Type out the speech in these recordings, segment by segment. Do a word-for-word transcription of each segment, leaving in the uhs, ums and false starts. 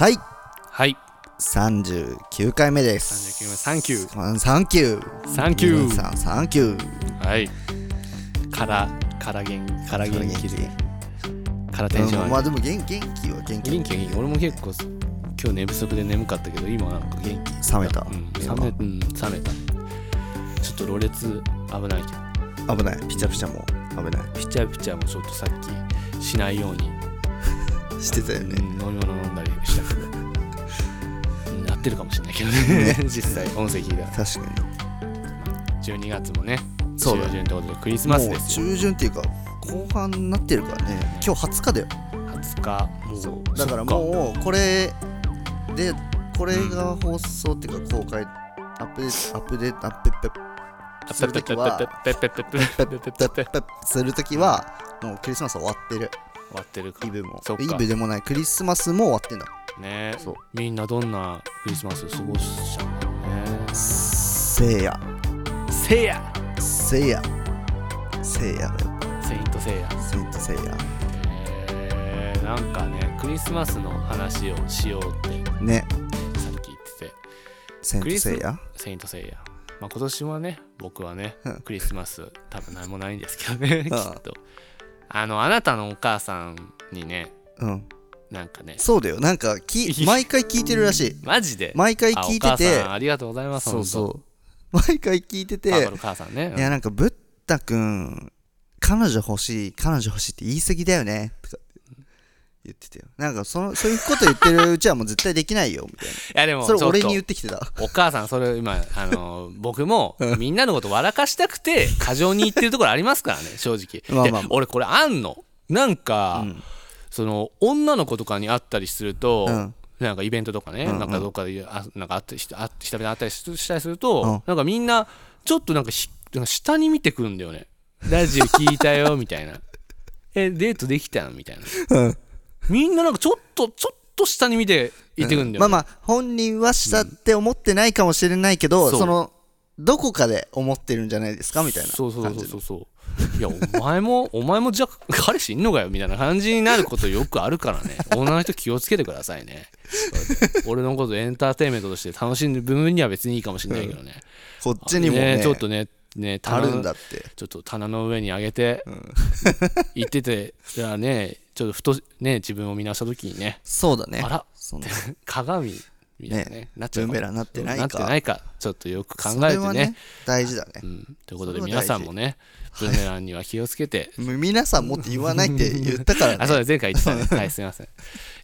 はいはいさんじゅうきゅうかいめです。さんじゅうきゅうかいめ、サンキューサンキューサンキューサンキュー、はいからから元気から元気でからテンション上げる、うん、まあでも元気は元気元気元気俺も結構今日寝不足で眠かったけど今なんか元気冷めた、うん、冷め、うん、冷めたちょっとろれつ危ないけど危ないピチャピチャも危ないピチャピチャもちょっとさっきしないようにしてたよね、うん、飲み物飲んだりしたけどやってるかもしれないけど ね, ね実際音声聞いたら確かにじゅうにがつもね中旬ってことでクリスマスですよ。もう中旬っていうか後半になってるからね。今日はつかだよ。はつかそうだからもうこれでこれが放送っていうか公開アップデートアップデートアップデートするときはするときはもうクリスマス終わってる。終わってるかイブもイブでもないクリスマスも終わってんだね。そうみんなどんなクリスマスを過ごしちゃうんだろうね。せいやせいやせいやせいやセイントせいやセイントせいやえーなんかねクリスマスの話をしようってねさっき言っててセイントせいやセイントせいやまあ、今年はね僕はねクリスマス多分何もないんですけどねきっとあのあなたのお母さんにね、うん、なんかねそうだよなんかき毎回聞いてるらしいマジで毎回聞いてて あ, お母さんありがとうございますそうそう毎回聞いててパパの母さんね、うん、いやなんかぶったくん彼女欲しい彼女欲しいって言い過ぎだよねとか言ってたよ。なんかそのそういうこと言ってるうちはもう絶対できないよみたいな。いやでもそれ俺に言ってきてた。お母さんそれ今あの僕もみんなのこと笑かしたくて過剰に言ってるところありますからね正直。まあまあまあ、俺これあんのなんか、うん、その女の子とかに会ったりすると、うん、なんかイベントとかね、うんうん、なんかどっかであなんかあったりしてあ久々に会ったりしたりすると、うん、なんかみんなちょっとなんかひなんか下に見てくるんだよね。ラジオ聞いたよみたいな。えデートできたのみたいな。うんみんななんかちょっとちょっと下に見ていてくんだよ、ねうん、まあまあ本人は下って思ってないかもしれないけど、うん、そ, そのどこかで思ってるんじゃないですかみたいな感じそうそうそうそうそういやお前もお前もじゃ彼氏いんのかよみたいな感じになることよくあるからね女の人気をつけてくださいね俺のことエンターテインメントとして楽しむ部分には別にいいかもしれないけどね、うん、こっちにも ね, ねちょっとねね、あるんだってちょっと棚の上に上げて、うん、行っててじゃあねちょっとふとね自分を見直した時にねそうだねあらその鏡みたいなね、ね、なっちゃうブーメランなってないかなってないかちょっとよく考えて ね, ね大事だね、うん、ということで皆さんもねブーメランには気をつけて、はい、皆さんもって言わないって言ったからねあそうだ前回言ってたねはいすいませんい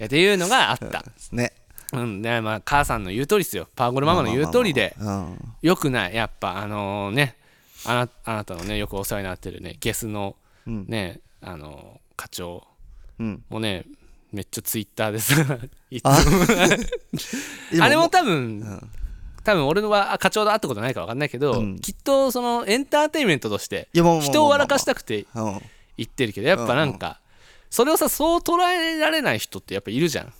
やっていうのがあったねうんねまあ母さんの言う通りですよパワゴルママの言う通りで、まあまあまあまあ、よくないやっぱあのー、ねあ な, あなたのねよくお世話になってるねゲスのね、うん、あの課長もね、うん、めっちゃツイッターでさいつも あ, あれも多分、うん、多分俺は課長と会ったことないから分かんないけど、うん、きっとそのエンターテインメントとして人を笑かしたくて言ってるけどやっぱなんかそれをさそう捉えられない人ってやっぱいるじゃん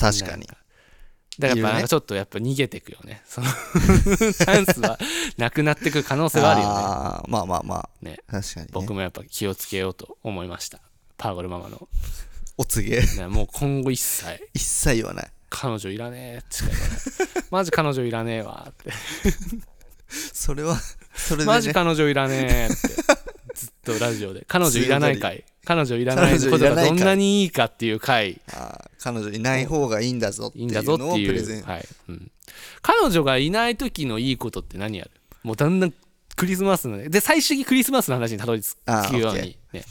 確かにだからやっぱなんかちょっとやっぱ逃げていくよねそのチャンスはなくなってく可能性はあるよねあまあまあまあ、ね、確かに、ね、僕もやっぱ気をつけようと思いましたパワゴルママのお告げもう今後一切一切言わない彼女いらねえって言わないマジ彼女いらねえわってそれはそれで、ね、マジ彼女いらねえってずっとラジオで彼女いらない回彼女いらないことがどんなにいいかっていう回あ彼女いない方がいいんだぞっていうのをプレゼン、はいうん、彼女がいない時のいいことって何やるもうだんだんクリスマスので最終的にクリスマスの話にたどり着くように、ね、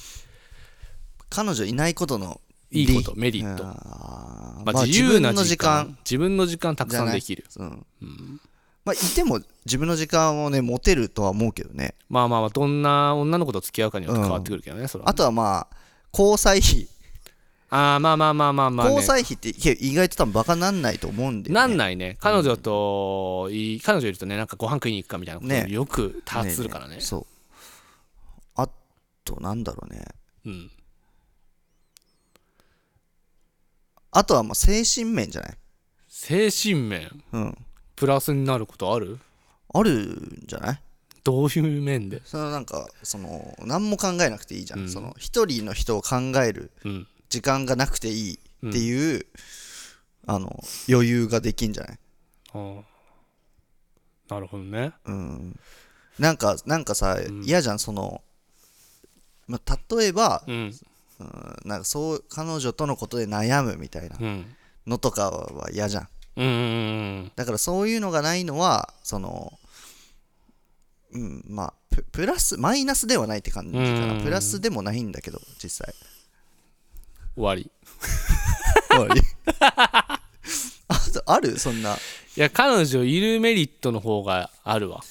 彼女いないことのいいことメリットあ、まあ、自由な時間自分の時間たくさんできるうん、うんまあ、いても自分の時間をね持てるとは思うけどねまあまあどんな女の子と付き合うかによって変わってくるけどね、うん、それはねあとはまあ交際費ああまあまあまあまあまあ、ね、交際費って意外と多分バカなんないと思うんで、ね、なんないね彼女と、うん、彼女いるとねなんかご飯食いに行くかみたいなことによく多発するから ね, ね, ね, ねそうあとなんだろうねうんあとはまあ精神面じゃない精神面うんプラスになることある？あるんじゃない？どういう面で？そのなんかその何も考えなくていいじゃん、うん、その一人の人を考える時間がなくていいっていうあの余裕ができんじゃない。ああ、なるほどね。うん。なんかなんかさ、うん、嫌じゃんその、まあ、例えば、うん、うんなんかそう彼女とのことで悩むみたいなのとかは嫌じゃん。うんうんうん、だからそういうのがないのはその、うん、まあ プ, プラスマイナスではないって感じかな、うん、プラスでもないんだけど実際終わり終わりあ, あるそんな。いや彼女いるメリットの方があるわ。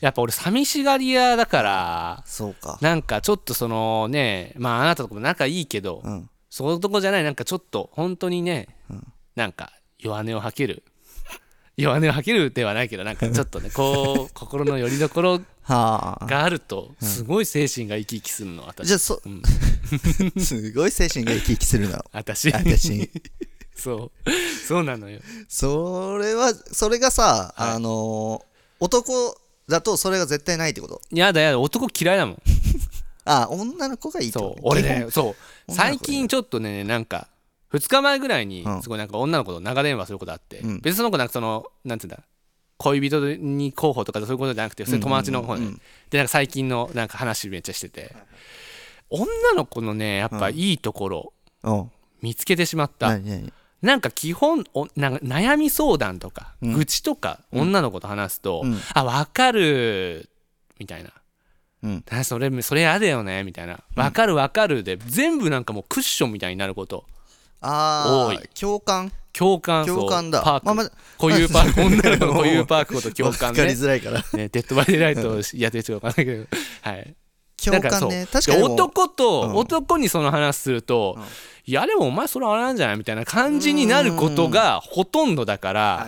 やっぱ俺寂しがり屋だからそうかなんかちょっとそのねまああなたとかも仲いいけど、うん、そのとこじゃないなんかちょっと本当にね、うん、なんか弱音を吐ける弱音を吐けるではないけどなんかちょっとねこう心の拠り所があるとすごい精神が生き生きするの私。じゃあそ、うん、すごい精神が生き生きするの私私そうそうなのよ。それはそれがさ、はい、あの男だとそれが絶対ないってこと。やだやだ男嫌いだもんあ女の子がいいと。そう俺ねそう最近ちょっとねなんかふつかまえぐらいにすごいなんか女の子と長電話することあって、うん、別にその子なんかそのなんていうんだ恋人に候補とかそういうことじゃなくて普通に友達の方で、うんうん、でなんか最近のなんか話めっちゃしてて女の子のねやっぱいいところ、うん、見つけてしまった、うんうん、なんか基本おなんか悩み相談とか、うん、愚痴とか女の子と話すと、うん、あ分かるみたいな、うん、それそれやだよねみたいな分かる分かるで全部なんかもうクッションみたいになることあ多い。共感共感共感だ。パーク、まあまあ、固有パーク女の子の固有パークこと共感ね。分かりづらいから、ね、デッドバイデイライトやってる人分かんないけどはい共感ね。確かに男と、うん、男にその話すると、うん、いやでもお前それあれなんじゃないみたいな感じになることがほとんどだから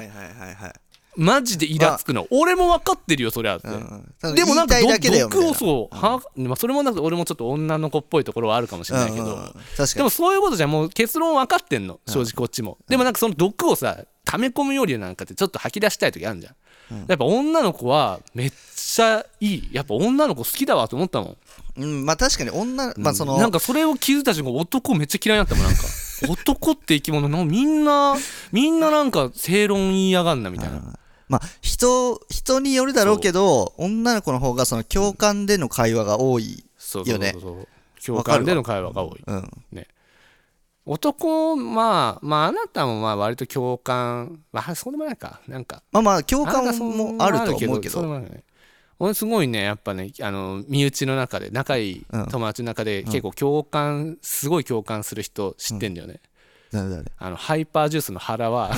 マジでイラつくの、まあ、俺も分かってるよそりゃって、うん、でもなんか毒をそう、うんまあ、それもなんか俺もちょっと女の子っぽいところはあるかもしれないけど、うんうんうん、確かにでもそういうことじゃもう結論分かってんの正直こっちも、うん、でもなんかその毒をさ溜め込むよりなんかってちょっと吐き出したい時あるじゃん、うん、やっぱ女の子はめっちゃいいやっぱ女の子好きだわと思ったもん、うん、まあ確かに女、まあ、その、うん、なんかそれを気づいた瞬間男めっちゃ嫌いになったもんなんか男って生き物のみんなみんななんか正論言いやがんなみたいな、うんまあ、人, 人によるだろうけど女の子の方がその共感での会話が多いよね。そうそうそうそう共感での会話が多い、うんね、男まあまああなたもまあ割と共感まあそうでもないかなんかまあまあ共感もあると思うけどそうでもない。俺すごいねやっぱねあの身内の中で仲いい友達の中で結構共感、うん、すごい共感する人知ってんだよね、うんあのハイパージュースの原は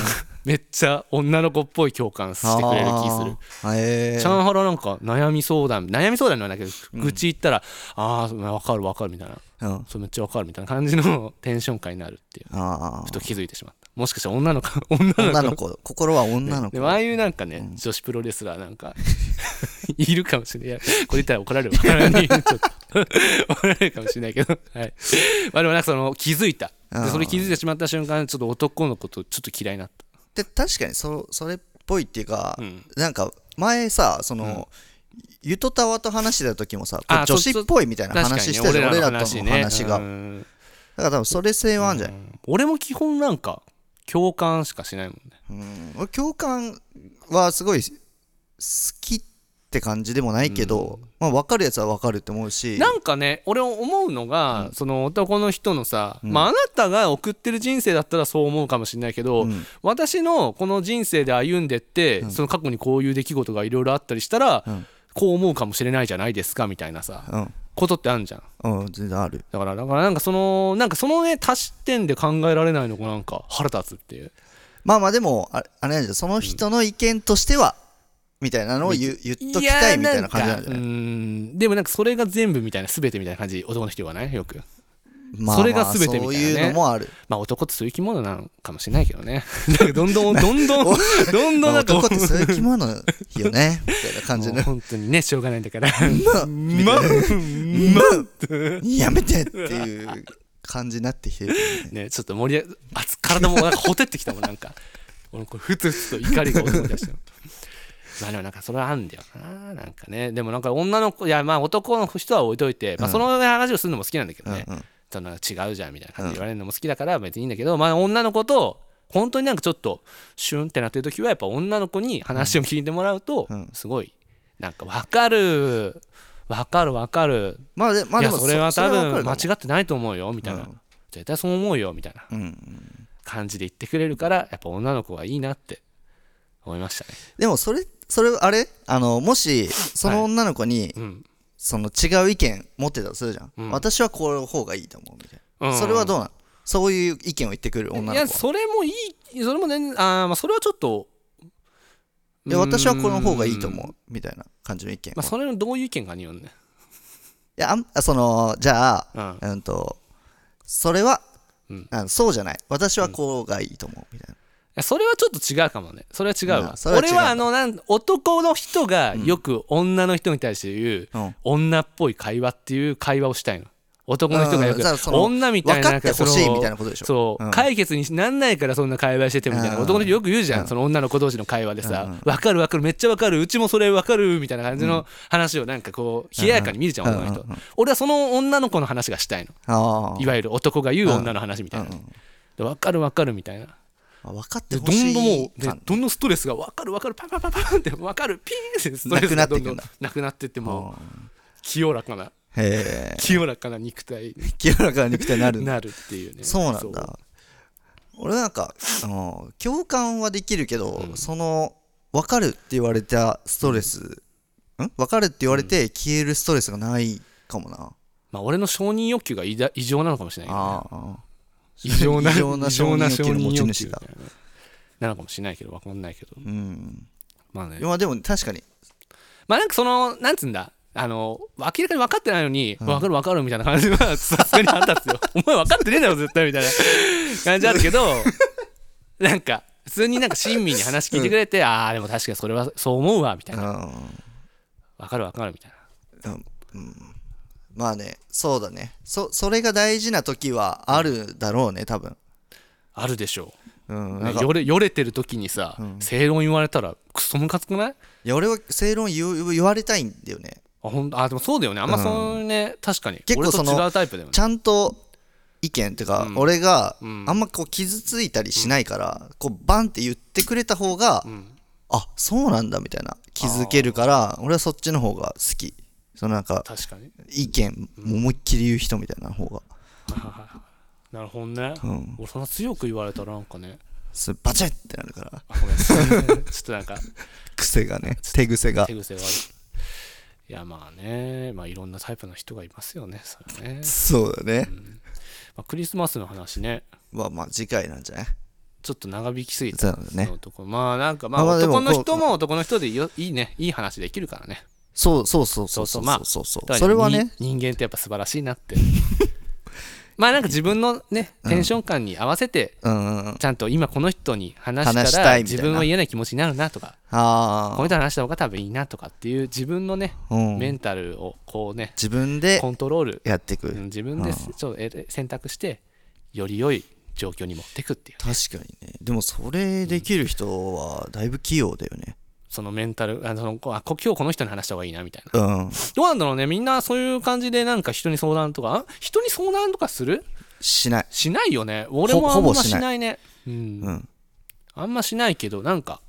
めっちゃ女の子っぽい共感してくれる気する。えー、ちゃんはらなんか悩み相談悩み相談のはないけど、うん、愚痴言ったらああ分かる分かるみたいな、うん、それめっちゃ分かるみたいな感じのテンション感になるっていうあふと気づいてしまった。もしかしたら女の子女の子, 女の子心は女の子、ね、でああいうなんかね、うん、女子プロレスラーなんかいるかもしれない。これ言ったら怒られるわちょっと怒られるかもしれないけど、はいまあ、でもなんかその気づいたでそれ気づいてしまった瞬間ちょっと男の子とちょっと嫌いになったで確かに そ, それっぽいっていうか、うん、なんか前さその、うん、ゆとたわと話してた時もさ女子っぽいみたいな話してたじゃん、ね、俺らとの話が、ね、だから多分それ性はあるんじゃない。俺も基本なんか共感しかしないもんね。うん俺共感はすごい好きって感じでもないけど、うんまあ、分かるやつは分かるって思うしなんかね俺思うのが、うん、その男の人のさ、うんまあ、あなたが送ってる人生だったらそう思うかもしれないけど、うん、私のこの人生で歩んでって、うん、その過去にこういう出来事がいろいろあったりしたら、うん、こう思うかもしれないじゃないですかみたいなさ、うん、ことってあるじゃん、うん、全然ある。だからだからなんかそのなんかそのね足し点で考えられないのがなんか腹立つっていうまあまあでもあれなんじゃないその人の意見としては、うんみたいなのを 言, 言っときたいみたいな感じなんじゃない？いやなんか、うんでもなんかそれが全部みたいな全てみたいな感じ男の人はないよく、まあ、それが全てみたいなね。そういうのもある。まあ男ってそういう生き物なのかもしれないけどねどんどんどんどんどんどんなんか男ってそういう生き物よねみたいな感じの本当にねしょうがないんだからままやめてっていう感じになってきてるね, ねちょっと盛り体もなんかほてってきたもんなんか俺これふつふつと怒りが思い出したまあでもなんかそれはあるんだよななんかね。でもなんか女の子いやまあ男の人は置いといて、うんまあ、その話をするのも好きなんだけどね、うんうん、その違うじゃんみたいな感じで言われるのも好きだから別にいいんだけど、うんまあ、女の子と本当になんかちょっとシュンってなってる時はやっぱ女の子に話を聞いてもらうとすごいなんか分かる分かる分かる、まあでまあ、でもいやそれは多分間違ってないと思うよみたいな、うん、絶対そう思うよみたいな感じで言ってくれるからやっぱ女の子はいいなって思いましたね。でもそれそれあれあのもしその女の子に、はいうん、その違う意見持ってたとするじゃん、うん、私はこういう方がいいと思うみたいな、うんうん、それはどうなの？そういう意見を言ってくる女の子は。いやそれもいいそれもねあまあそれはちょっとで私はこの方がいいと思うみたいな感じの意見、まあ、それのどういう意見がによんね。いやあそのじゃあ、うんうん、とそれは、うん、あのそうじゃない私はこうがいいと思うみたいな、うん、いやそれはちょっと違うかもね。それは違うわ、うん、は違う。俺はあのなん男の人がよく女の人に対して言う、うん、女っぽい会話っていう会話をしたいの。男の人がよく、うん、女みたいな分かってほしいみたいなことでしょ。そう、うん、解決になんないからそんな会話しててみたいな、うん、男の人よく言うじゃん、うん、その女の子同士の会話でさ、うん、分かる分かるめっちゃ分かるうちもそれ分かるみたいな感じの話をなんかこう冷ややかに見るじゃん、うん、女の人、うん、俺はその女の子の話がしたいの、うん、いわゆる男が言う女の話みたいな、うんうん、で分かる分かるみたいな分かってほしいどんどんもう、ね、どんどんストレスが分かる分かるパンパンパンパンって分かるピーンってストレスがどんどんなくなっていってもう清らかなへ清らかな肉体清らかな肉体になるなるっていうね。そうなんだ。俺なんかあの共感はできるけど、うん、その分かるって言われたストレス、うん、ん分かるって言われて消えるストレスがないかもな、うん、まあ俺の承認欲求が異常なのかもしれないけど、ね、ああ異常な異常な承認欲求だなのかもしれないけど分かんないけど、うん、まあね、まあでも確かにまあなんかそのなんつうんだあの明らかに分かってないのに、うん、分かる分かるみたいな感じはさすがにあったっすよお前分かってねえだろ絶対みたいな感じあるけどなんか普通になんか親身に話聞いてくれて、うん、ああでも確かにそれはそう思うわみたいな、うん、分かる分かるみたいな、うんうん、まあねそうだね そ, それが大事な時はあるだろうね多分あるでしょう、うんね、よれよれてる時にさ、うん、正論言われたらクソムカつくない？いや俺は正論 言, 言われたいんだよね。あほんあでもそうだよねあんまそうね、うん、確かに結構その俺と違うタイプだよね。ちゃんと意見っていうか、うん、俺があんまこう傷ついたりしないから、うん、こうバンって言ってくれた方が、うん、あそうなんだみたいな気づけるから俺はそっちの方が好き。そのなんか確かに意見思いっきり言う人みたいな方が、うん、なるほどね、うん、俺そんな強く言われたらなんかねそれバチッってなるからあごめんちょっとなんか癖がね手癖が手癖がある。いやまあね、まあ、いろんなタイプの人がいますよね。それねそうだね、うんまあ、クリスマスの話ねまあまあ次回なんじゃない。ちょっと長引きすぎたんですね。まあなんかまあ男の人も男の人でよいいねいい話できるからね。そうそうそうそうそうそうそうそう、まあ、それはね人間ってやっぱ素晴らしいなってまあなんか自分のねテンション感に合わせてちゃんと今この人に話したら自分は嫌な気持ちになるなとかこの人と話した方が多分いいなとかっていう自分のねメンタルをこうね自分でコントロールやっていく自分でちょっと選択してより良い状況に持っていくっていう、ね、確かにね。でもそれできる人はだいぶ器用だよね。そのメンタルあのあ今日この人に話した方がいいなみたいな、うん、どうなんだろうね。みんなそういう感じでなんか人に相談とか人に相談とかするしないしないよね。俺もあんましないねない、うんうん、あんましないけどなんか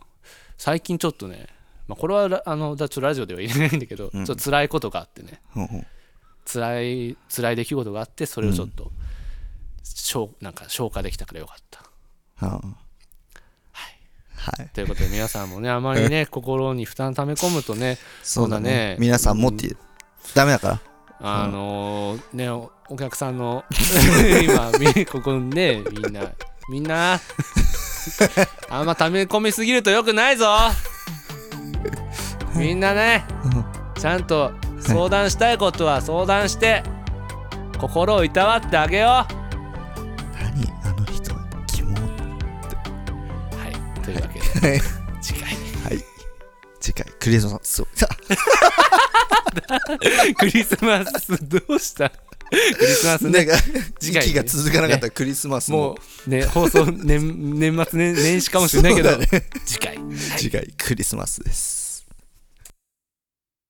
最近ちょっとね、まあ、これはあのちょっとラジオでは言えないんだけど、うん、ちょっと辛いことがあってね、うん、辛い辛い出来事があってそれをちょっと、うん、しょなんか消化できたからよかった、うんはい、ということで皆さんもねあまりね心に負担溜め込むとねそうだ ね, そうだね皆さんもって、うん、ダメだからあのー、ね お, お客さんの今ここねみんなみんなあんま溜め込みすぎると良くないぞみんなねちゃんと相談したいことは相談して心をいたわってあげよう。というわけで次回はい次回クリスマスクリスマスどうしたクリスマスね時期が続かなかったクリスマスもうね放送年末年始かもしれないけど次回次回クリスマスです。